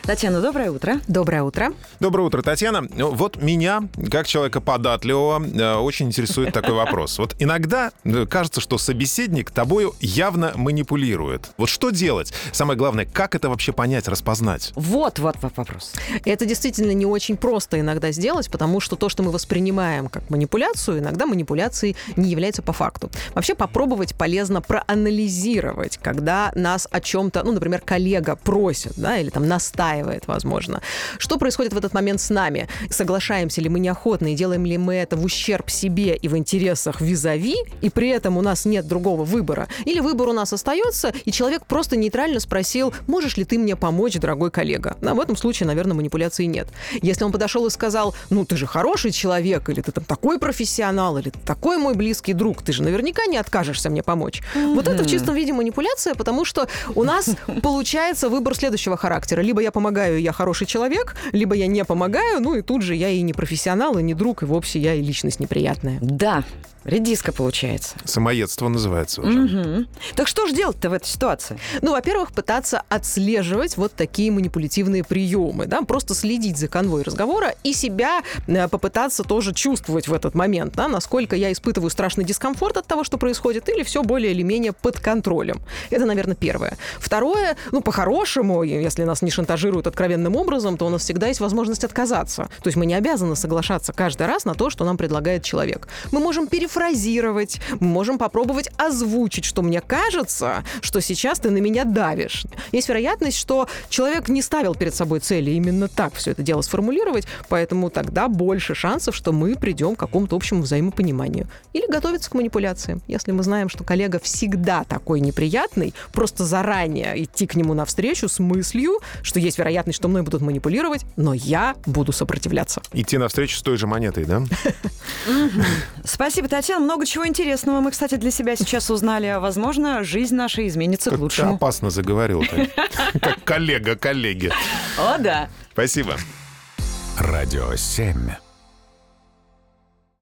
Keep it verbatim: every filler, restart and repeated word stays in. Татьяна, доброе утро. Доброе утро. Доброе утро, Татьяна. Вот меня, как человека податливого, очень интересует такой вопрос. Вот иногда кажется, что собеседник тобою явно манипулирует. Вот что делать? Самое главное, как это вообще понять, распознать? Вот, вот вопрос. Это действительно не очень просто иногда сделать, потому что то, что мы воспринимаем как манипуляцию, иногда манипуляцией не является по факту. Вообще попробовать полезно проанализировать, когда нас о чем-то, ну, например, коллега просит, да, или там настаивает, возможно. Что происходит в этот момент с нами? Соглашаемся ли мы неохотно и делаем ли мы это в ущерб себе и в интересах визави, и при этом у нас нет другого выбора? Или выбор у нас остается, и человек просто нейтрально спросил: можешь ли ты мне помочь, дорогой коллега? Но в этом случае, наверное, манипуляции нет. Если он подошел и сказал: ну, ты же хороший человек, или ты там такой профессионал, или ты такой мой близкий друг, ты же наверняка не откажешься мне помочь. Mm-hmm. Вот это в чистом виде манипуляция, потому что у нас получается выбор следующего характера. Либо я помогаю, помогаю, я хороший человек, либо я не помогаю, ну и тут же я и не профессионал, и не друг, и вовсе я и личность неприятная. Да, редиска получается. Самоедство называется уже. Угу. Так что же делать-то в этой ситуации? Ну, во-первых, пытаться отслеживать вот такие манипулятивные приемы, да, просто следить за конвой разговора и себя попытаться тоже чувствовать в этот момент, да, насколько я испытываю страшный дискомфорт от того, что происходит, или все более или менее под контролем. Это, наверное, первое. Второе, ну, по-хорошему, если нас не шантажируют откровенным образом, то у нас всегда есть возможность отказаться. То есть мы не обязаны соглашаться каждый раз на то, что нам предлагает человек. Мы можем перефразировать, мы можем попробовать озвучить, что мне кажется, что сейчас ты на меня давишь. Есть вероятность, что человек не ставил перед собой цели именно так все это дело сформулировать, поэтому тогда больше шансов, что мы придем к какому-то общему взаимопониманию. Или готовиться к манипуляциям. Если мы знаем, что коллега всегда такой неприятный, просто заранее идти к нему навстречу с мыслью, что есть вероятность, вероятность, что мной будут манипулировать, но я буду сопротивляться. Идти навстречу с той же монетой, да? Спасибо, Татьяна. Много чего интересного мы, кстати, для себя сейчас узнали. Возможно, жизнь наша изменится к лучшему. Как-то опасно заговорил. Как коллега коллеги. О, да. Спасибо. Радио семь.